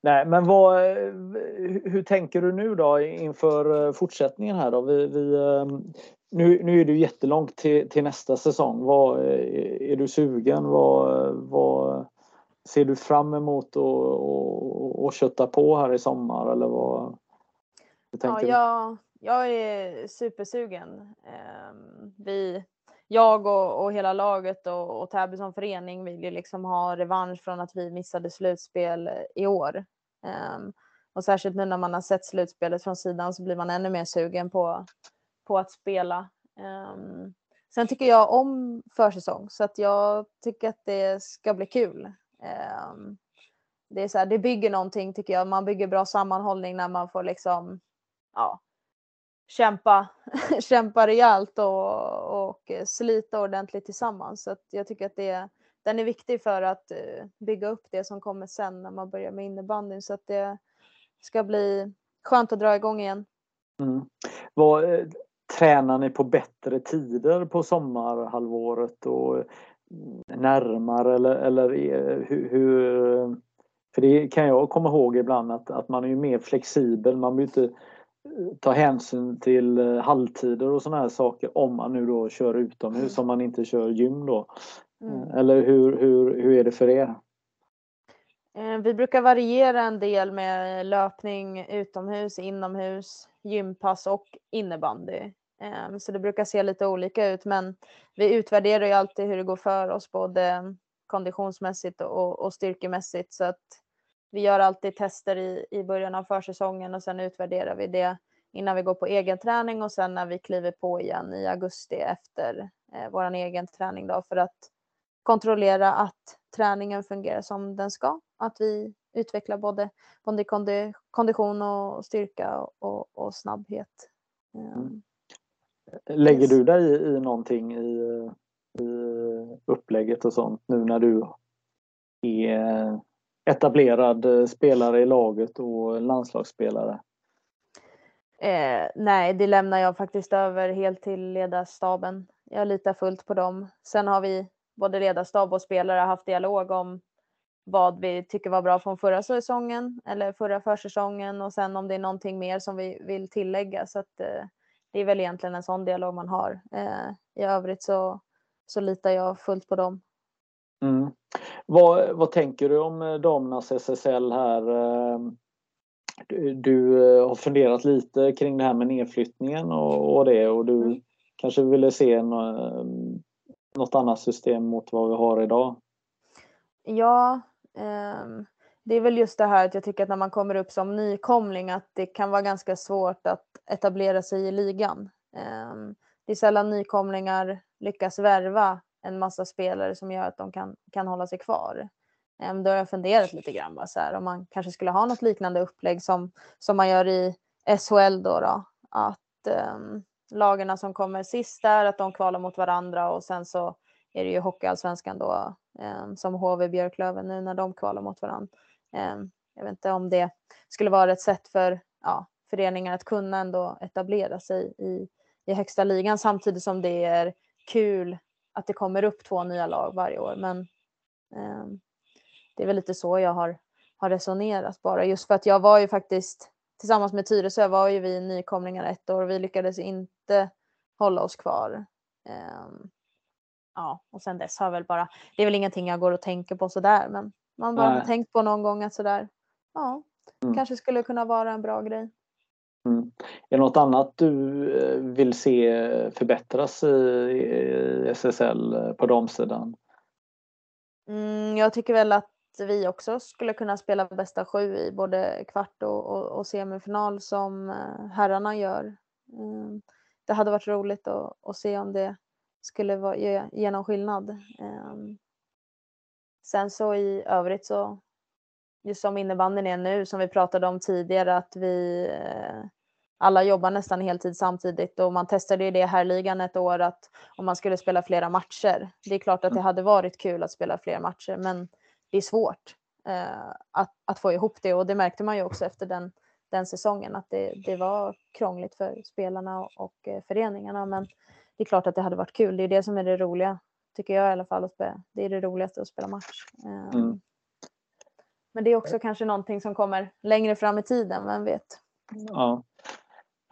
Nej, men hur tänker du nu då inför fortsättningen här då? Nu är det ju jättelångt till nästa säsong. Är du sugen? Vad ser du fram emot och kötta på här i sommar? Eller vad tänker du? Jag är supersugen. Jag och hela laget och Täby som förening vill ju liksom ha revansch från att vi missade slutspel i år. Och särskilt nu när man har sett slutspelet från sidan så blir man ännu mer sugen på att spela. Sen tycker jag om försäsong, så att jag tycker att det ska bli kul. Det är så här, det bygger någonting, tycker jag. Man bygger bra sammanhållning när man får liksom kämpa rejält och slita ordentligt tillsammans. Så att jag tycker att den är viktig för att bygga upp det som kommer sen när man börjar med innebandyn. Så att det ska bli skönt att dra igång igen. Mm. Tränar ni på bättre tider på sommarhalvåret och närmare eller hur För det kan jag komma ihåg ibland att man är ju mer flexibel. Man vill inte ta hänsyn till halvtider och sådana här saker om man nu då kör utomhus, om man inte kör gym då. Mm. Eller hur är det för er? Vi brukar variera en del med löpning utomhus, inomhus, gympass och innebandy. Så det brukar se lite olika ut, men vi utvärderar ju alltid hur det går för oss både konditionsmässigt och styrkemässigt, så att vi gör alltid tester i början av försäsongen och sen utvärderar vi det innan vi går på egen träning och sen när vi kliver på igen i augusti efter våran egen träning då, för att kontrollera att träningen fungerar som den ska, att vi utvecklar både kondition och styrka och snabbhet. Lägger du dig i någonting i upplägget och sånt nu när du är etablerad spelare i laget och landslagsspelare? Nej, det lämnar jag faktiskt över helt till ledarstaben. Jag litar fullt på dem. Sen har vi både ledarstab och spelare haft dialog om vad vi tycker var bra från förra säsongen eller förra försäsongen och sen om det är någonting mer som vi vill tillägga, så att det är väl egentligen en sån dialog man har. I övrigt så litar jag fullt på dem. Mm. Vad tänker du om damernas SSL här? Du har funderat lite kring det här med nedflyttningen och det, och du kanske ville se något annat system mot vad vi har idag? Ja, det är väl just det här att jag tycker att när man kommer upp som nykomling att det kan vara ganska svårt att etablera sig i ligan. Det är sällan nykomlingar lyckas värva en massa spelare som gör att de kan hålla sig kvar. Då har jag funderat lite grann så här, om man kanske skulle ha något liknande upplägg som man gör i SHL då. Att lagarna som kommer sist där, att de kvalar mot varandra och sen så är det ju hockeyallsvenskan då, som HV Björklöven nu när de kvalar mot varandra. Jag vet inte om det skulle vara ett sätt för föreningar att kunna ändå etablera sig i högsta ligan, samtidigt som det är kul att det kommer upp 2 nya lag varje år, men det är väl lite så jag har resonerat, bara just för att jag var ju faktiskt tillsammans med Tyresö var ju vi nykomlingar ett år och vi lyckades inte hålla oss kvar. Och sen dess har väl bara, det är väl ingenting jag går och tänker på sådär, men man bara har tänkt på någon gång att sådär, kanske skulle kunna vara en bra grej. Mm. Är det något annat du vill se förbättras i SSL på damsidan? Jag tycker väl att vi också skulle kunna spela bästa 7 i både kvart och semifinal som herrarna gör. Det hade varit roligt att se om det skulle ge någon skillnad. Sen så i övrigt så just som innebanden är nu, som vi pratade om tidigare, att vi alla jobbar nästan heltid samtidigt, och man testade ju det här ligan ett år att om man skulle spela flera matcher, det är klart att det hade varit kul att spela flera matcher, men det är svårt att få ihop det, och det märkte man ju också efter den säsongen att det var krångligt för spelarna och föreningarna, men det är klart att det hade varit kul. Det är det som är det roliga, tycker jag i alla fall, det är det roligaste att spela match. Men det är också kanske någonting som kommer längre fram i tiden, vem vet. Ja.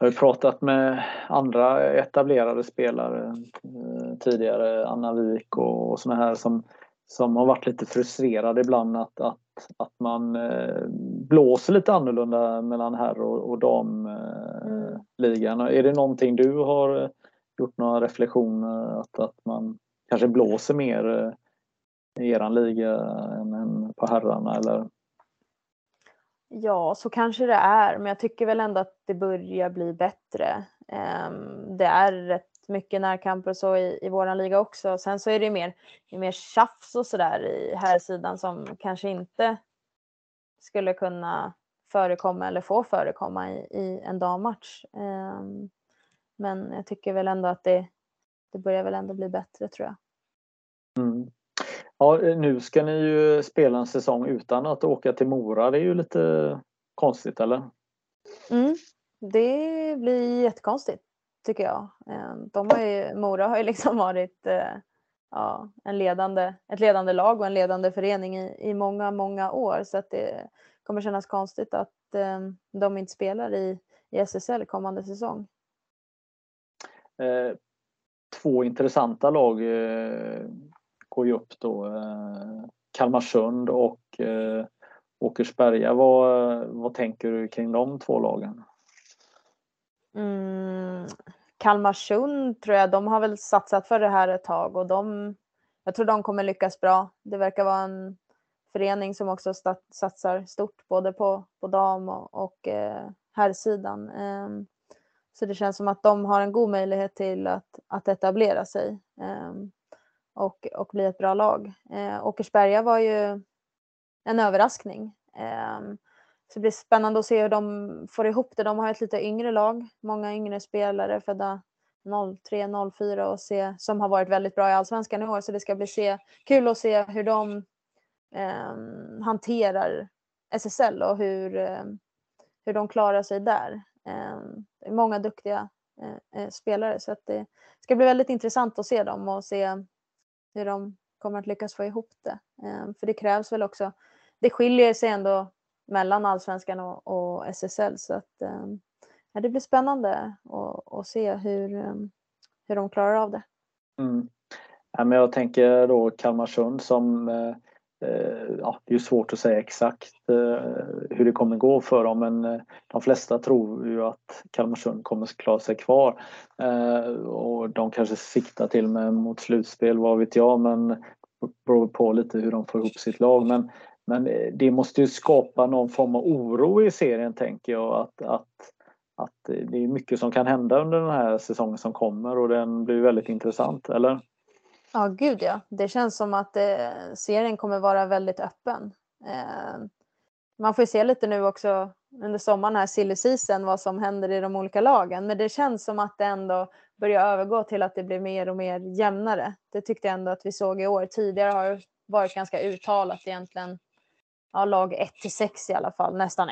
Jag har pratat med andra etablerade spelare tidigare, Anna Wiik och såna här som har varit lite frustrerade ibland att man blåser lite annorlunda mellan herr och damligan. Är det någonting du har gjort några reflektioner att man kanske blåser mer i eran liga än på herrarna, eller? Ja, så kanske det är, men jag tycker väl ändå att det börjar bli bättre. Det är rätt mycket närkamper och så i våran liga också. Sen så är det mer tjafs och sådär i här sidan som kanske inte skulle kunna förekomma eller få förekomma i en dammatch. Men jag tycker väl ändå att det börjar väl ändå bli bättre, tror jag. Mm. Ja, nu ska ni ju spela en säsong utan att åka till Mora. Det är ju lite konstigt, eller? Mm, det blir jättekonstigt, tycker jag. Mora har ju liksom varit ja, ett ledande lag och en ledande förening i många, många år. Så att det kommer kännas konstigt att de inte spelar i SSL kommande säsong. Två intressanta lag går ju upp då. Kalmarsund och Åkersberga. Vad tänker du kring de två lagen? Kalmarsund tror jag, de har väl satsat för det här ett tag och jag tror de kommer lyckas bra. Det verkar vara en förening som också satsar stort både på dam och herrsidan. Så det känns som att de har en god möjlighet till att etablera sig och bli ett bra lag. Åkersberga var ju en överraskning. Så det blir spännande att se hur de får ihop det. De har ett lite yngre lag. Många yngre spelare födda 03, 04 och se, som har varit väldigt bra i Allsvenskan i år. Så det ska bli kul att se hur de hanterar SSL och hur de klarar sig där. Det är många duktiga spelare, så att det ska bli väldigt intressant att se dem och se hur de kommer att lyckas få ihop det. För det krävs väl också, det skiljer sig ändå mellan Allsvenskan och SSL, så att det blir spännande att se hur de klarar av det. Mm. Ja, men jag tänker då Kalmarsund som det är svårt att säga exakt hur det kommer gå för dem, men de flesta tror ju att Kalmarsund kommer klara sig kvar och de kanske siktar till med mot slutspel, vad vet jag, men beror på lite hur de får ihop sitt lag, men det måste ju skapa någon form av oro i serien, tänker jag, att det är mycket som kan hända under den här säsongen som kommer, och den blir väldigt intressant, eller? Ja, gud ja. Det känns som att serien kommer vara väldigt öppen. Man får ju se lite nu också under sommaren här, silly season, vad som händer i de olika lagen. Men det känns som att det ändå börjar övergå till att det blir mer och mer jämnare. Det tyckte jag ändå att vi såg i år. Tidigare har varit ganska uttalat egentligen. Ja, lag 1-6 i alla fall. Nästan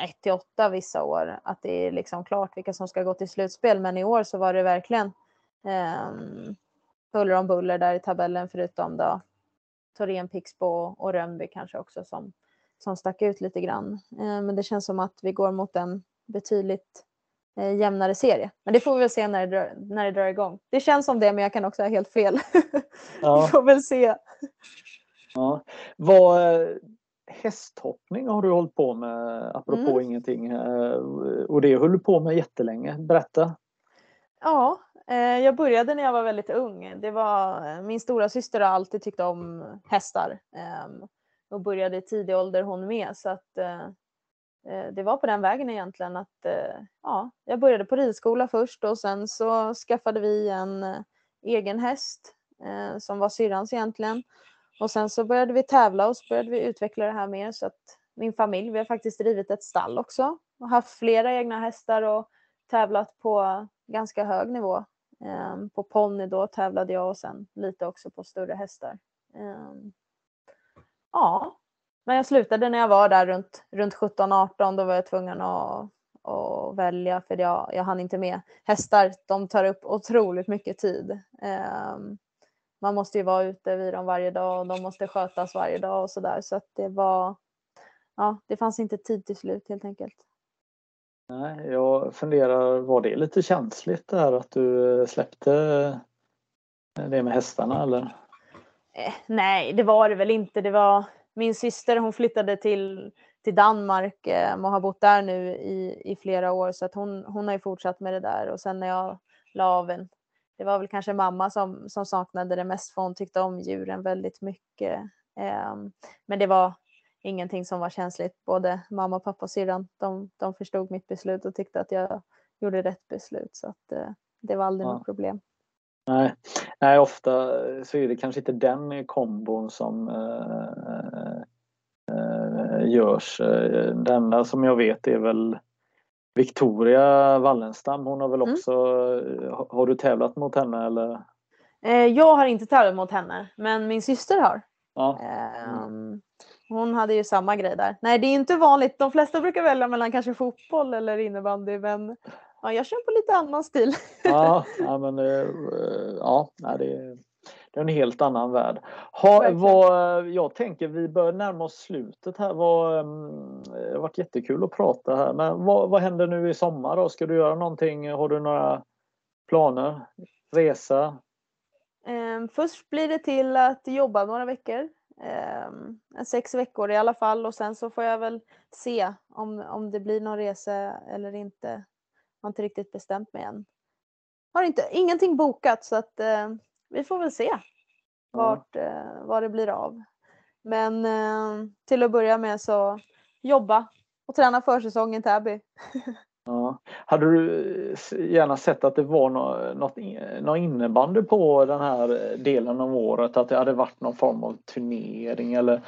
1-8 vissa år. Att det är liksom klart vilka som ska gå till slutspel. Men i år så var det verkligen... Buller om buller där i tabellen, förutom då Torén, Pixbo och Römbi kanske också som stack ut lite grann. Men det känns som att vi går mot en betydligt jämnare serie. Men det får vi väl se när det drar igång. Det känns som det, men jag kan också ha helt fel. Ja. Vi får väl se. Ja. Hästhoppning har du hållit på med, apropå ingenting. Och det höll du på med jättelänge. Berätta. Ja. Jag började när jag var väldigt ung. Det var min stora syster har alltid tyckt om hästar och började i tidig ålder hon med, så att det var på den vägen egentligen att jag började på ridskola först och sen så skaffade vi en egen häst som var syrrans egentligen, och sen så började vi tävla och så började vi utveckla det här mer, så att min familj, vi har faktiskt drivit ett stall också och haft flera egna hästar och tävlat på ganska hög nivå. På ponny då tävlade jag och sen lite också på större hästar. Men jag slutade när jag var där runt 17-18. Då var jag tvungen att välja, för jag hann inte med. Hästar, de tar upp otroligt mycket tid. Man måste ju vara ute vid dem varje dag och de måste skötas varje dag och sådär. Så att det var, det fanns inte tid till slut helt enkelt. Nej, jag funderar, var det lite känsligt det här att du släppte det med hästarna, eller? Nej, det var det väl inte. Det var min syster, hon flyttade till Danmark och har bott där nu i flera år, så att hon har ju fortsatt med det där. Och sen när jag la av det var väl kanske mamma som saknade det mest, för hon tyckte om djuren väldigt mycket. Men det var ingenting som var känsligt. Både mamma och pappa och syrran, de förstod mitt beslut och tyckte att jag gjorde rätt beslut. Så att, det var aldrig något problem. Nej, ofta så är det kanske inte den kombon som görs. Det enda som jag vet är väl Victoria Wallenstam. Hon har väl också... Har du tävlat mot henne? Eller? Jag har inte tävlat mot henne, men min syster har. Ja. Hon hade ju samma grej där. Nej, det är inte vanligt. De flesta brukar välja mellan kanske fotboll eller innebandy, men jag kör på lite annan stil. Ja, men, det Det är en helt annan värld. Jag tänker vi bör närma oss slutet här. Det har varit jättekul att prata här. Men vad händer nu i sommar då? Ska du göra någonting? Har du några planer? Resa? Först blir det till att jobba några veckor. 6 veckor i alla fall. Och sen så får jag väl se om det blir någon resa eller inte. Jag har inte riktigt bestämt mig än. Har ingenting bokat så att vi får väl se vad det blir av. Men till att börja med så jobba och träna försäsongen Täby. Ja. Hade du gärna sett att det var någon innebandy på den här delen av året? Att det hade varit någon form av turnering? Eller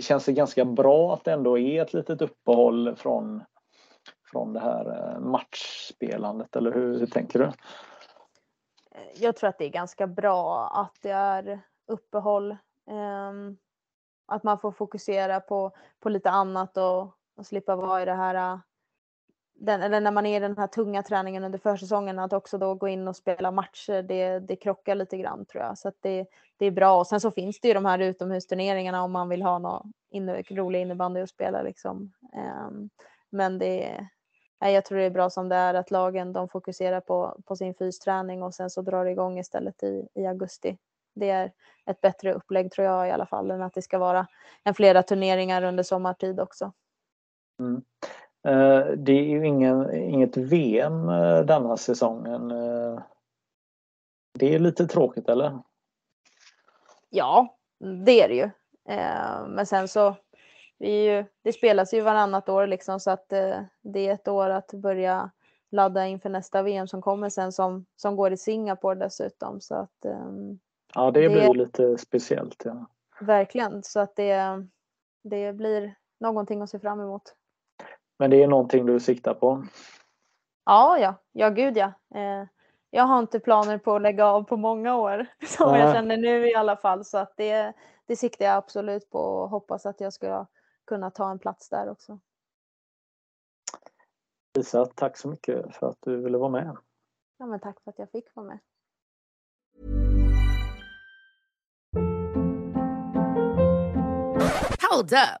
känns det ganska bra att det ändå är ett litet uppehåll från det här matchspelandet? Eller hur tänker du? Jag tror att det är ganska bra att det är uppehåll. Att man får fokusera på lite annat och slippa vara i det här... Eller när man är i den här tunga träningen under försäsongen, att också då gå in och spela matcher, det krockar lite grann tror jag. Så att det är bra. Och sen så finns det ju de här utomhusturneringarna om man vill ha någon rolig innebandy att spela liksom. Men jag tror det är bra som det är, att lagen de fokuserar på sin fysträning och sen så drar det igång istället i augusti. Det är ett bättre upplägg tror jag i alla fall, än att det ska vara flera turneringar under sommartid också. Mm. Det är ju inget VM denna säsongen. Det är lite tråkigt, eller? Ja, det är det ju. Men sen så, det spelas ju varannat år liksom, så att det är ett år att börja ladda inför nästa VM som kommer sen, som går i Singapore dessutom. Så att, ja, det blir lite speciellt. Ja. Verkligen, så att det blir någonting att se fram emot. Men det är någonting du siktar på? Ja, gud ja. Jag har inte planer på att lägga av på många år. Som jag känner nu i alla fall. Så att det siktar jag absolut på. Och hoppas att jag ska kunna ta en plats där också. Lisa, tack så mycket för att du ville vara med. Ja, men tack för att jag fick vara med. Hold up.